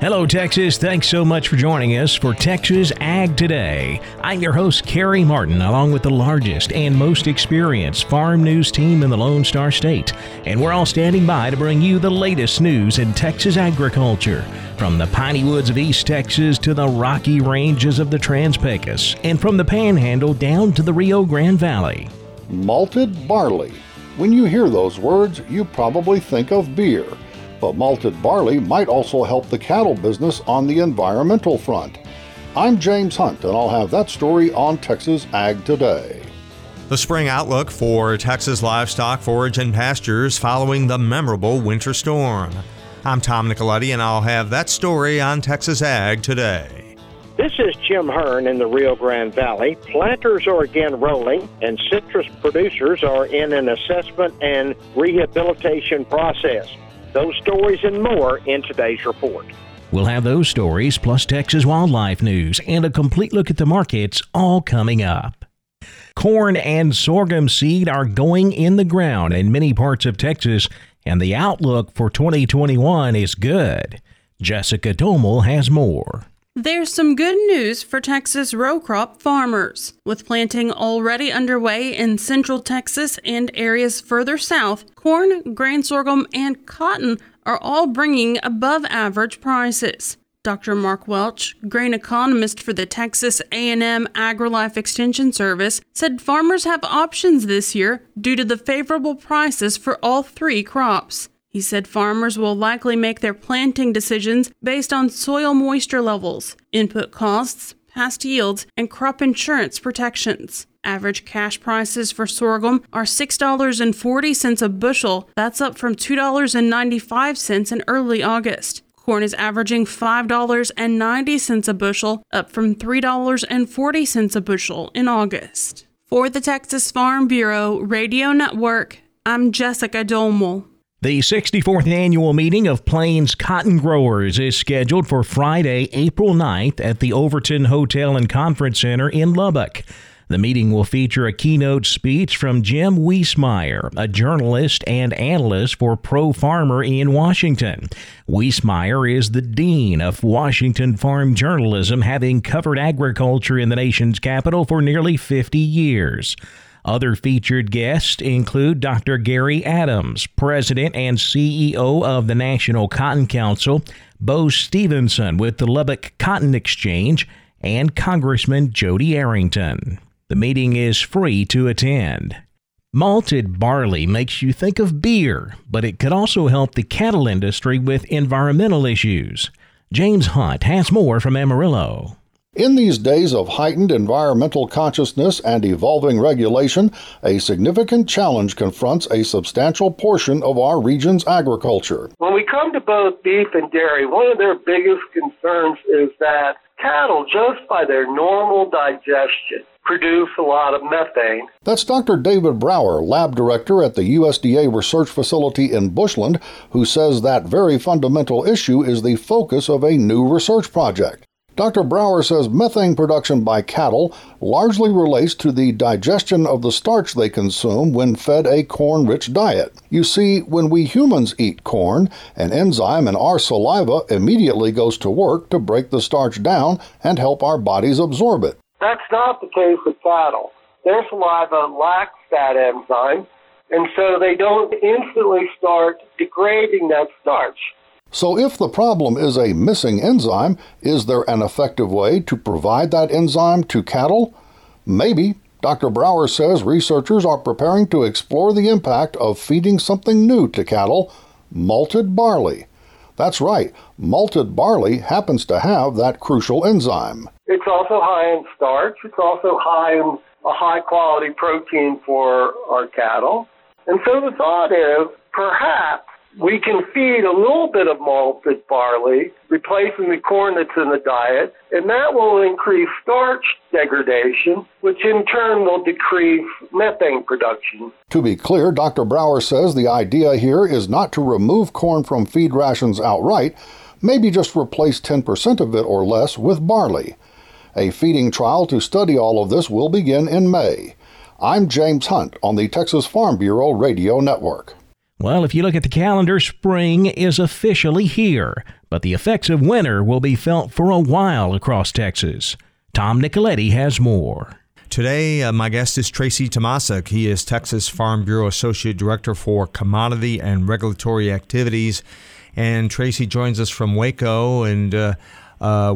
Hello, Texas. Thanks so much for joining us for Texas Ag Today. I'm your host, Carrie Martin, along with the largest and most experienced farm news team in the Lone Star State. And we're all standing by to bring you the latest news in Texas agriculture, from the piney woods of East Texas to the rocky ranges of the Trans-Pecos, and from the Panhandle down to the Rio Grande Valley. Malted barley. When you hear those words, you probably think of beer. But malted barley might also help the cattle business on the environmental front. I'm James Hunt, and I'll have that story on Texas Ag Today. The spring outlook for Texas livestock, forage, and pastures following the memorable winter storm. I'm Tom Nicoletti, and I'll have that story on Texas Ag Today. This is Jim Hearn in the Rio Grande Valley. Planters are again rolling, and citrus producers are in an assessment and rehabilitation process. Those stories and more in today's report. We'll have those stories, plus Texas wildlife news, and a complete look at the markets, all coming up. Corn and sorghum seed are going in the ground in many parts of Texas, and the outlook for 2021 is good. Jessica Domel has more. There's some good news for Texas row crop farmers. With planting already underway in central Texas and areas further south, corn, grain sorghum, and cotton are all bringing above average prices. Dr. Mark Welch, grain economist for the Texas A&M AgriLife Extension Service, said farmers have options this year due to the favorable prices for all three crops. He said farmers will likely make their planting decisions based on soil moisture levels, input costs, past yields, and crop insurance protections. Average cash prices for sorghum are $6.40 a bushel. That's up from $2.95 in early August. Corn is averaging $5.90 a bushel, up from $3.40 a bushel in August. For the Texas Farm Bureau Radio Network, I'm Jessica Domel. The 64th annual meeting of Plains Cotton Growers is scheduled for Friday, April 9th at the Overton Hotel and Conference Center in Lubbock. The meeting will feature a keynote speech from Jim Wiesmeyer, a journalist and analyst for Pro Farmer in Washington. Wiesmeyer is the dean of Washington farm journalism, having covered agriculture in the nation's capital for nearly 50 years. Other featured guests include Dr. Gary Adams, President and CEO of the National Cotton Council, Bo Stevenson with the Lubbock Cotton Exchange, and Congressman Jody Arrington. The meeting is free to attend. Malted barley makes you think of beer, but it could also help the cattle industry with environmental issues. James Hunt has more from Amarillo. In these days of heightened environmental consciousness and evolving regulation, a significant challenge confronts a substantial portion of our region's agriculture. When we come to both beef and dairy, one of their biggest concerns is that cattle, just by their normal digestion, produce a lot of methane. That's Dr. David Brower, lab director at the USDA research facility in Bushland, who says that very fundamental issue is the focus of a new research project. Dr. Brower says methane production by cattle largely relates to the digestion of the starch they consume when fed a corn-rich diet. You see, when we humans eat corn, an enzyme in our saliva immediately goes to work to break the starch down and help our bodies absorb it. That's not the case with cattle. Their saliva lacks that enzyme, and so they don't instantly start degrading that starch. So if the problem is a missing enzyme, is there an effective way to provide that enzyme to cattle? Maybe. Dr. Brower says researchers are preparing to explore the impact of feeding something new to cattle, malted barley. That's right, malted barley happens to have that crucial enzyme. It's also high in starch. It's also high in a high-quality protein for our cattle. And so the thought is, perhaps we can feed a little bit of malted barley, replacing the corn that's in the diet, and that will increase starch degradation, which in turn will decrease methane production. To be clear, Dr. Brower says the idea here is not to remove corn from feed rations outright, maybe just replace 10% of it or less with barley. A feeding trial to study all of this will begin in May. I'm James Hunt on the Texas Farm Bureau Radio Network. Well, if you look at the calendar, spring is officially here, but the effects of winter will be felt for a while across Texas. Tom Nicoletti has more. Today, my guest is Tracy Tomasik. He is Texas Farm Bureau Associate Director for Commodity and Regulatory Activities. And Tracy joins us from Waco, and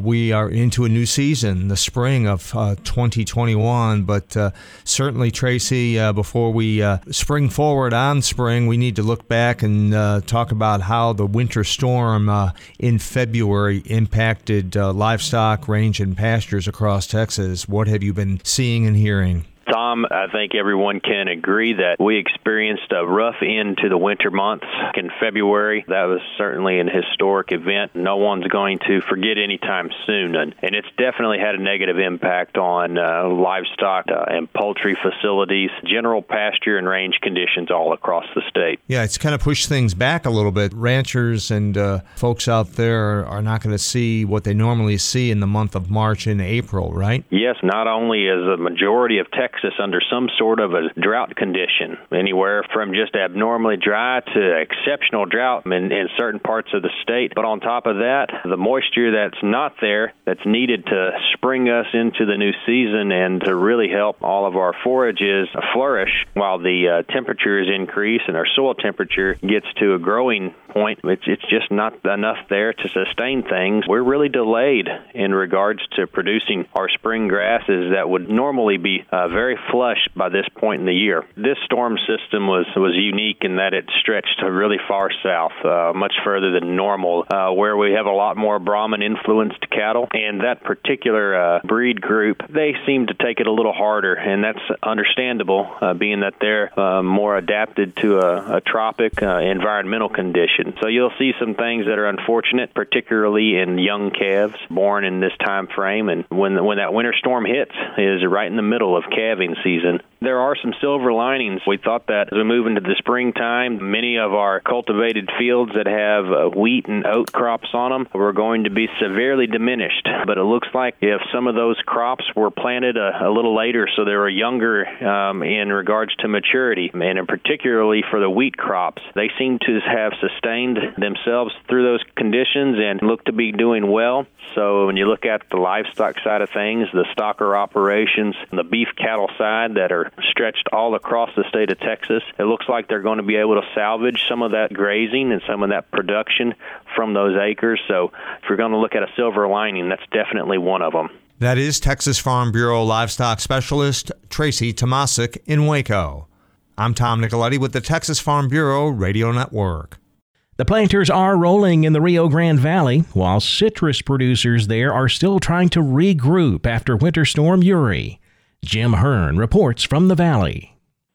we are into a new season, the spring of 2021. But certainly, Tracy, before we spring forward on spring, we need to look back and talk about how the winter storm in February impacted livestock, range, and pastures across Texas. What have you been seeing and hearing? Tom, I think everyone can agree that we experienced a rough end to the winter months in February. That was certainly an historic event. No one's going to forget anytime soon. And it's definitely had a negative impact on livestock and poultry facilities, general pasture and range conditions all across the state. Yeah, it's kind of pushed things back a little bit. Ranchers and folks out there are not going to see what they normally see in the month of March and April, right? Yes, not only is the majority of Texas under some sort of a drought condition, anywhere from just abnormally dry to exceptional drought in certain parts of the state. But on top of that, the moisture that's not there, that's needed to spring us into the new season and to really help all of our forages flourish while the temperatures increase and our soil temperature gets to a growing point. It's just not enough there to sustain things. We're really delayed in regards to producing our spring grasses that would normally be very flush by this point in the year. This storm system was unique in that it stretched really far south, much further than normal, where we have a lot more Brahman-influenced cattle. And that particular breed group, they seem to take it a little harder, and that's understandable, being that they're more adapted to a tropic environmental condition. So you'll see some things that are unfortunate, particularly in young calves born in this time frame. And when that winter storm hits, is right in the middle of calving season. There are some silver linings. We thought that as we move into the springtime, many of our cultivated fields that have wheat and oat crops on them were going to be severely diminished. But it looks like if some of those crops were planted a little later, so they were younger in regards to maturity, and particularly for the wheat crops, they seem to have sustained themselves through those conditions and look to be doing well. So when you look at the livestock side of things, the stocker operations, the beef cattle side that are stretched all across the state of Texas, it looks like they're going to be able to salvage some of that grazing and some of that production from those acres. So if you're going to look at a silver lining, that's definitely one of them. That is Texas Farm Bureau livestock specialist Tracy Tomasik in Waco. I'm Tom Nicoletti with the Texas Farm Bureau Radio Network. The planters are rolling in the Rio Grande Valley, while citrus producers there are still trying to regroup after Winter Storm Uri. Jim Hearn reports from the valley.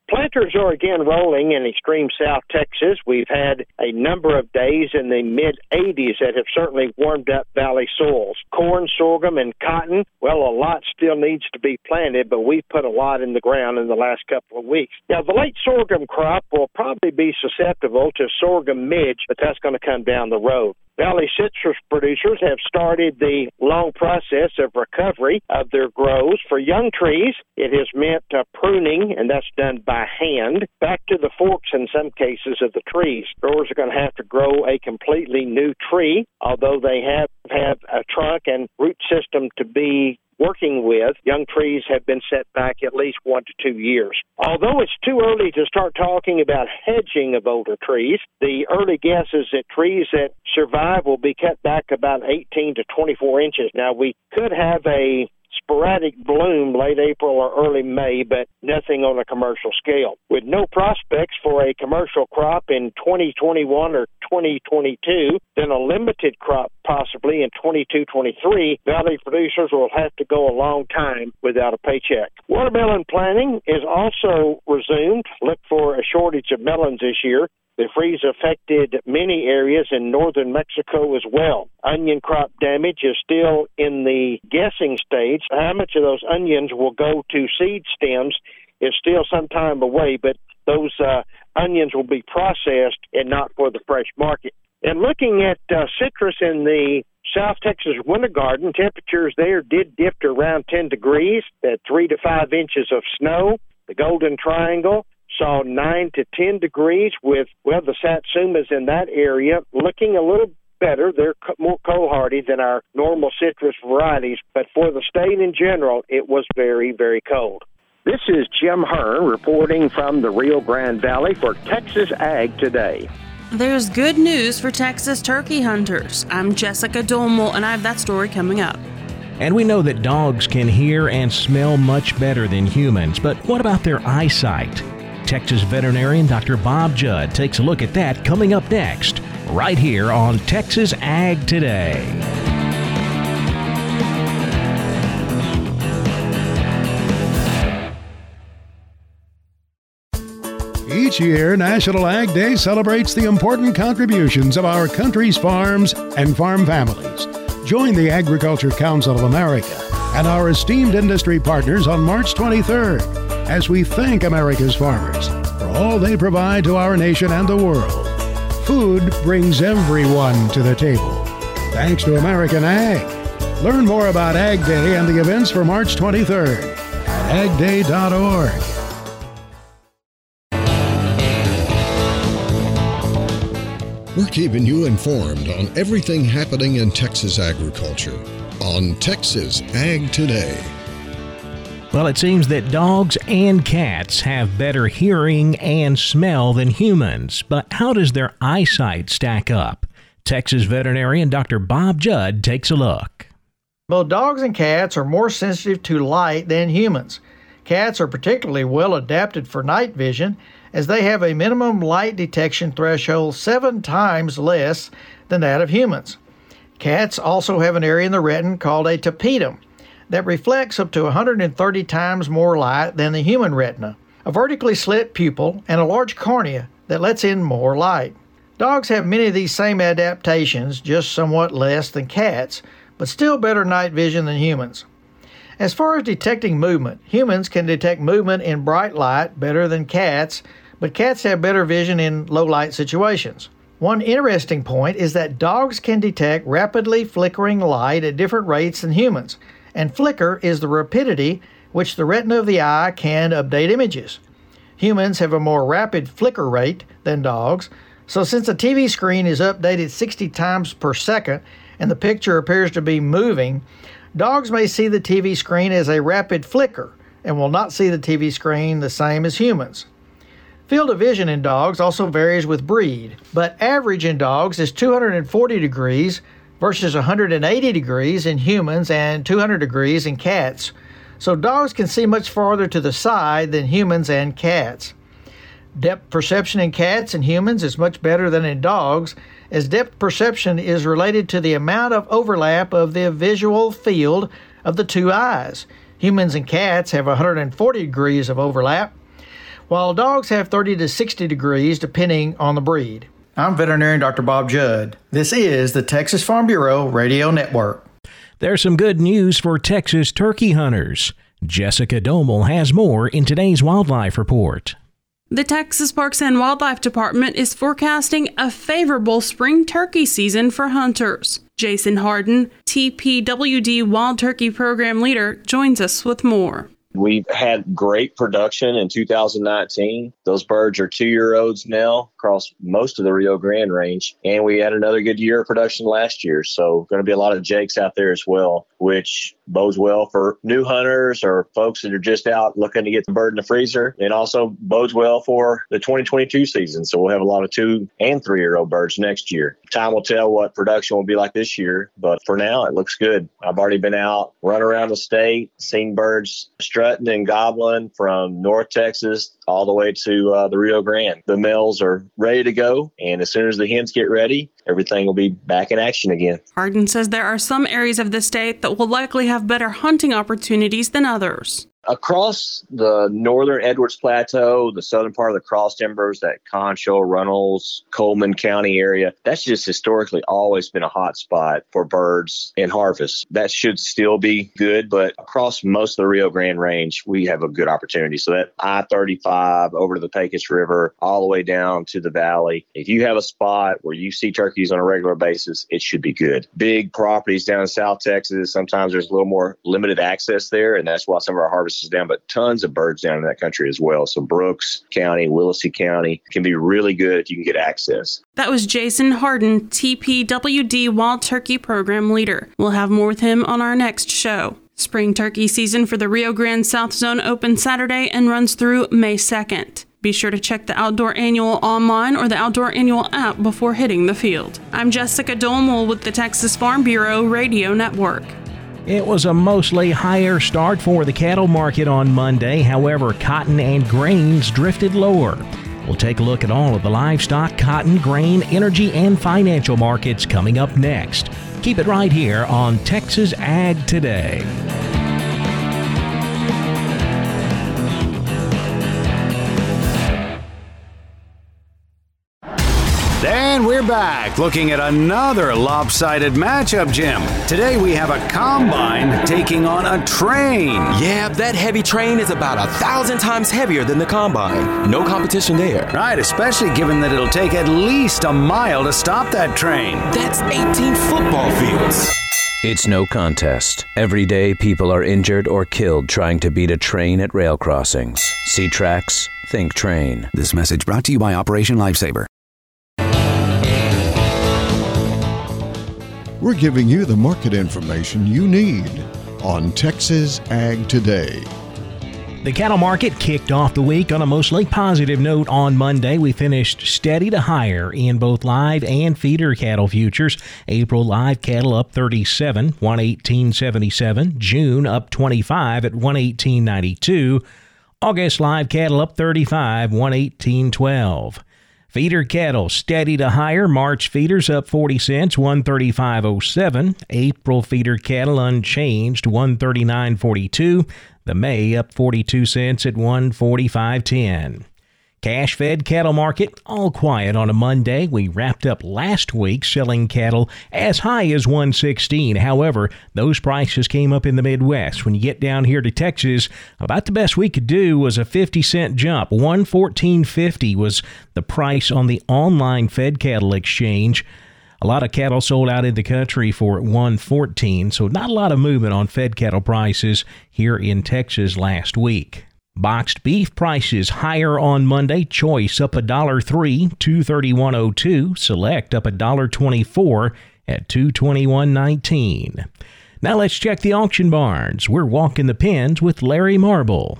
Planters are again rolling in extreme South Texas. We've had a number of days in the mid-80s that have certainly warmed up valley soils. Corn, sorghum, and cotton, well, a lot still needs to be planted, but we've put a lot in the ground in the last couple of weeks. Now, the late sorghum crop will probably be susceptible to sorghum midge, but that's going to come down the road. Valley citrus producers have started the long process of recovery of their groves. For young trees, it has meant pruning, and that's done by hand, back to the forks in some cases of the trees. Growers are going to have to grow a completely new tree, although they have had a trunk and root system to be working with. Young trees have been set back at least 1 to 2 years. Although it's too early to start talking about hedging of older trees, the early guess is that trees that survive will be cut back about 18 to 24 inches. Now, we could have a sporadic bloom late April or early May, but nothing on a commercial scale. With no prospects for a commercial crop in 2021 or 2022, then a limited crop possibly in 22-23, valley producers will have to go a long time without a paycheck. Watermelon planting is also resumed. Look for a shortage of melons this year. The freeze affected many areas in northern Mexico as well. Onion crop damage is still in the guessing stage. How much of those onions will go to seed stems is still some time away, but those onions will be processed and not for the fresh market. And looking at citrus in the South Texas winter garden, temperatures there did dip to around 10 degrees, at 3 to 5 inches of snow. The Golden Triangle saw 9 to 10 degrees with, well, the satsumas in that area looking a little better. They're more cold-hardy than our normal citrus varieties, but for the state in general, it was very, very cold. This is Jim Hearn reporting from the Rio Grande Valley for Texas Ag Today. There's good news for Texas turkey hunters. I'm Jessica Domel, and I have that story coming up. And we know that dogs can hear and smell much better than humans, but what about their eyesight? Texas veterinarian Dr. Bob Judd takes a look at that coming up next, right here on Texas Ag Today. Each year, National Ag Day celebrates the important contributions of our country's farms and farm families. Join the Agriculture Council of America and our esteemed industry partners on March 23rd. As we thank America's farmers for all they provide to our nation and the world. Food brings everyone to the table. Thanks to American Ag. Learn more about Ag Day and the events for March 23rd at agday.org. We're keeping you informed on everything happening in Texas agriculture on Texas Ag Today. Well, it seems that dogs and cats have better hearing and smell than humans, but how does their eyesight stack up? Texas veterinarian Dr. Bob Judd takes a look. Both dogs and cats are more sensitive to light than humans. Cats are particularly well adapted for night vision, as they have a minimum light detection threshold 7 times less than that of humans. Cats also have an area in the retina called a tapetum that reflects up to 130 times more light than the human retina, a vertically slit pupil, and a large cornea that lets in more light. Dogs have many of these same adaptations, just somewhat less than cats, but still better night vision than humans. As far as detecting movement, humans can detect movement in bright light better than cats, but cats have better vision in low-light situations. One interesting point is that dogs can detect rapidly flickering light at different rates than humans, and flicker is the rapidity which the retina of the eye can update images. Humans have a more rapid flicker rate than dogs, so since a TV screen is updated 60 times per second and the picture appears to be moving, dogs may see the TV screen as a rapid flicker and will not see the TV screen the same as humans. Field of vision in dogs also varies with breed, but average in dogs is 240 degrees versus 180 degrees in humans and 200 degrees in cats. So dogs can see much farther to the side than humans and cats. Depth perception in cats and humans is much better than in dogs, as depth perception is related to the amount of overlap of the visual field of the two eyes. Humans and cats have 140 degrees of overlap, while dogs have 30 to 60 degrees depending on the breed. I'm veterinarian Dr. Bob Judd. This is the Texas Farm Bureau Radio Network. There's some good news for Texas turkey hunters. Jessica Domel has more in today's Wildlife Report. The Texas Parks and Wildlife Department is forecasting a favorable spring turkey season for hunters. Jason Hardin, TPWD Wild Turkey Program Leader, joins us with more. We've had great production in 2019. Those birds are 2-year-olds now across most of the Rio Grande range. And we had another good year of production last year. So going to be a lot of jakes out there as well, which bodes well for new hunters or folks that are just out looking to get the bird in the freezer, and also bodes well for the 2022 season. So we'll have a lot of 2- and 3-year-old birds next year. Time will tell what production will be like this year, but for now it looks good. I've already been out, run around the state, seen birds strutting and gobbling from North Texas all the way to the Rio Grande. The males are ready to go, and as soon as the hens get ready, everything will be back in action again. Hardin says there are some areas of the state that will likely have better hunting opportunities than others. Across the northern Edwards Plateau, the southern part of the Cross Timbers, that Concho, Runnels, Coleman County area, that's just historically always been a hot spot for birds in harvest. That should still be good, but across most of the Rio Grande Range, we have a good opportunity. So that I-35 over to the Pecos River, all the way down to the valley, if you have a spot where you see turkeys on a regular basis, it should be good. Big properties down in South Texas, sometimes there's a little more limited access there, and that's why some of our harvest is down, but tons of birds down in that country as well. So Brooks County, Willacy County can be really good if you can get access. That was Jason Hardin, TPWD Wild Turkey Program Leader. We'll have more with him on our next show. Spring turkey season for the Rio Grande South Zone opens Saturday and runs through May 2nd. Be sure to check the Outdoor Annual online or the Outdoor Annual app before hitting the field. I'm Jessica Domel with the Texas Farm Bureau Radio Network. It was a mostly higher start for the cattle market on Monday. However, cotton and grains drifted lower. We'll take a look at all of the livestock, cotton, grain, energy, and financial markets coming up next. Keep it right here on Texas Ag Today. And we're back, looking at another lopsided matchup, Jim. Today we have a combine taking on a train. Yeah, that heavy train is about 1,000 times heavier than the combine. No competition there. Right, especially given that it'll take at least a mile to stop that train. That's 18 football fields. It's no contest. Every day people are injured or killed trying to beat a train at rail crossings. See tracks, think train. This message brought to you by Operation Lifesaver. We're giving you the market information you need on Texas Ag Today. The cattle market kicked off the week on a mostly positive note on Monday. We finished steady to higher in both live and feeder cattle futures. April live cattle up 37, 118.77. June up 25 at 118.92. August live cattle up 35, 118.12. Feeder cattle steady to higher. March feeders up 40 cents, 135.07. April feeder cattle unchanged, 139.42. The May up 42 cents at 145.10. Cash fed cattle market all quiet on a Monday. We wrapped up last week selling cattle as high as 116. However, those prices came up in the Midwest. When you get down here to Texas, about the best we could do was a 50-cent jump. 114.50 was the price on the online fed cattle exchange. A lot of cattle sold out in the country for 114, so not a lot of movement on fed cattle prices here in Texas last week. Boxed beef prices higher on Monday. Choice up $1.03, $2.3102. Select up $1.24 at $2.2119. Now let's check the auction barns. We're walking the pens with Larry Marble.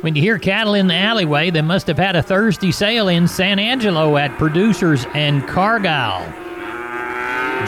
When you hear cattle in the alleyway, they must have had a Thursday sale in San Angelo at Producers and Cargyle.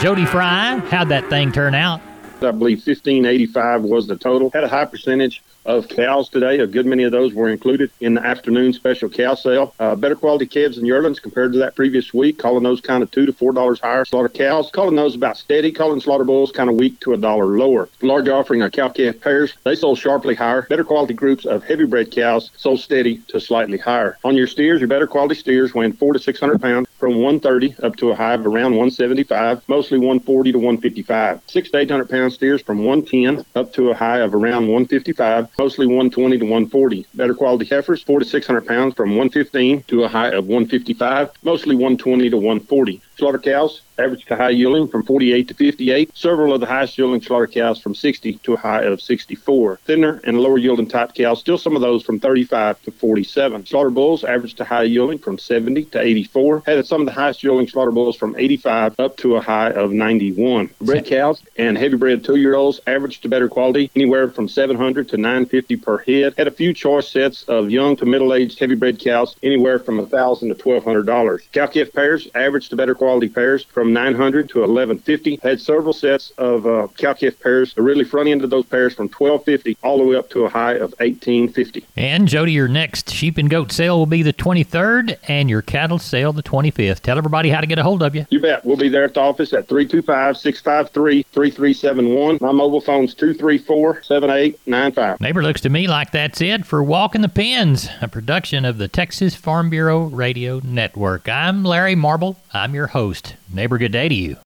Jody Fry, how'd that thing turn out? I believe 1585 was the total. Had a high percentage of cows today. A good many of those were included in the afternoon special cow sale. Better quality calves and yearlings compared to that previous week, calling those kind of $2 to $4 higher. Slaughter cows, calling those about steady, calling slaughter bulls kind of weak to $1 lower. Large offering of cow-calf pairs, they sold sharply higher. Better quality groups of heavy bred cows sold steady to slightly higher. On your steers, your better quality steers went 4 to 600 pounds from 130 up to a high of around 175, mostly 140 to 155. 6 to 800 pound steers from 110 up to a high of around 155. Mostly 120 to 140. Better quality heifers, 4 to 600 pounds from 115 to a high of 155, mostly 120 to 140. Slaughter cows, average to high yielding from 48 to 58. Several of the highest yielding slaughter cows from 60 to a high of 64. Thinner and lower yielding type cows, still some of those from 35 to 47. Slaughter bulls, average to high yielding from 70 to 84. Had a some of the highest yielding slaughter bulls from 85 up to a high of 91. Bred cows and heavy bred 2-year-olds averaged to better quality, anywhere from 700 to 950 per head. Had a few choice sets of young to middle-aged heavy bred cows, anywhere from $1,000 to $1,200. Cow-calf pairs averaged to better quality pairs from 900 to 1150. Had several sets of cow-calf pairs, the really front end of those pairs from 1250 all the way up to a high of 1850. And Jody, your next sheep and goat sale will be the 23rd and your cattle sale the 25th. Tell everybody how to get a hold of you. You bet. We'll be there at the office at 325-653-3371. My mobile phone's 234-7895. Neighbor, looks to me like that's it for Walking the Pens, a production of the Texas Farm Bureau Radio Network. I'm Larry Marble. I'm your host. Neighbor, good day to you.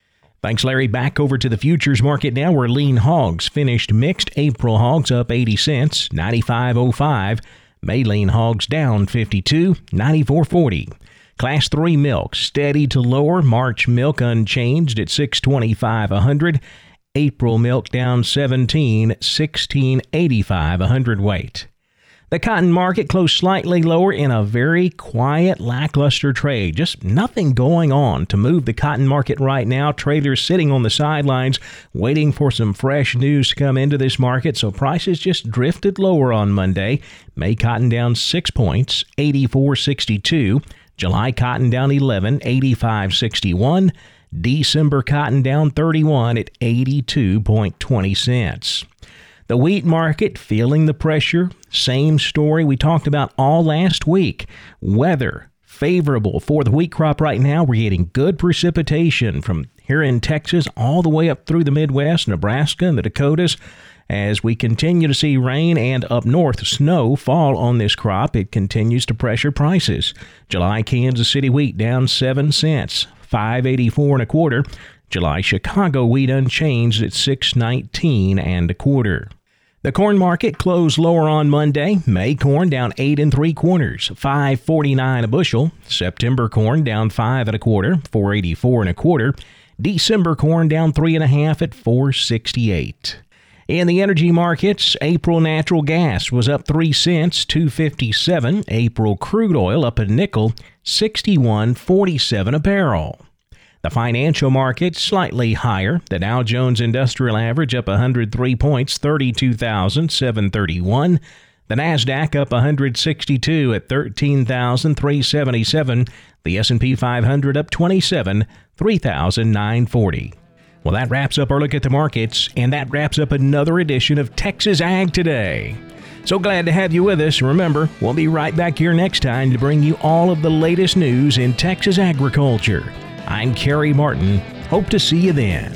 Thanks, Larry. Back over to the futures market now, where lean hogs finished mixed. April hogs up 80 cents, 95.05. May lean hogs down 52, 94.40. Class 3 milk steady to lower. March milk unchanged at 625.100. April milk down 17, 16.85 a hundredweight. The cotton market closed slightly lower in a very quiet, lackluster trade. Just nothing going on to move the cotton market right now. Traders sitting on the sidelines waiting for some fresh news to come into this market, so prices just drifted lower on Monday. May cotton down 6 points, 84.62. July cotton down 11, 85.61. December cotton down 31 at 82.20 cents. The wheat market feeling the pressure. Same story we talked about all last week. Weather favorable for the wheat crop right now. We're getting good precipitation from here in Texas all the way up through the Midwest, Nebraska, and the Dakotas. As we continue to see rain and up north snow fall on this crop, it continues to pressure prices. July Kansas City wheat down 7 cents, 5.84 1/4. July Chicago wheat unchanged at 6.19 1/4. The corn market closed lower on Monday. May corn down 8 3/4, 5.49 a bushel. September corn down 5 1/4, 4.84 1/4. December corn down 3 1/2 at 4.68. In the energy markets, April natural gas was up 3 cents, 2.57. April crude oil up a nickel, 61.47 a barrel. The financial market slightly higher. The Dow Jones Industrial Average up 103 points, 32,731. The Nasdaq up 162 at 13,377. The S&P 500 up 27, 3,940. Well, that wraps up our look at the markets, and that wraps up another edition of Texas Ag Today. So glad to have you with us. Remember, we'll be right back here next time to bring you all of the latest news in Texas agriculture. I'm Carrie Martin. Hope to see you then.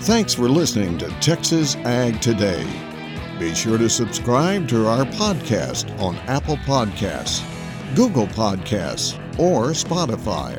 Thanks for listening to Texas Ag Today. Be sure to subscribe to our podcast on Apple Podcasts, Google Podcasts, or Spotify.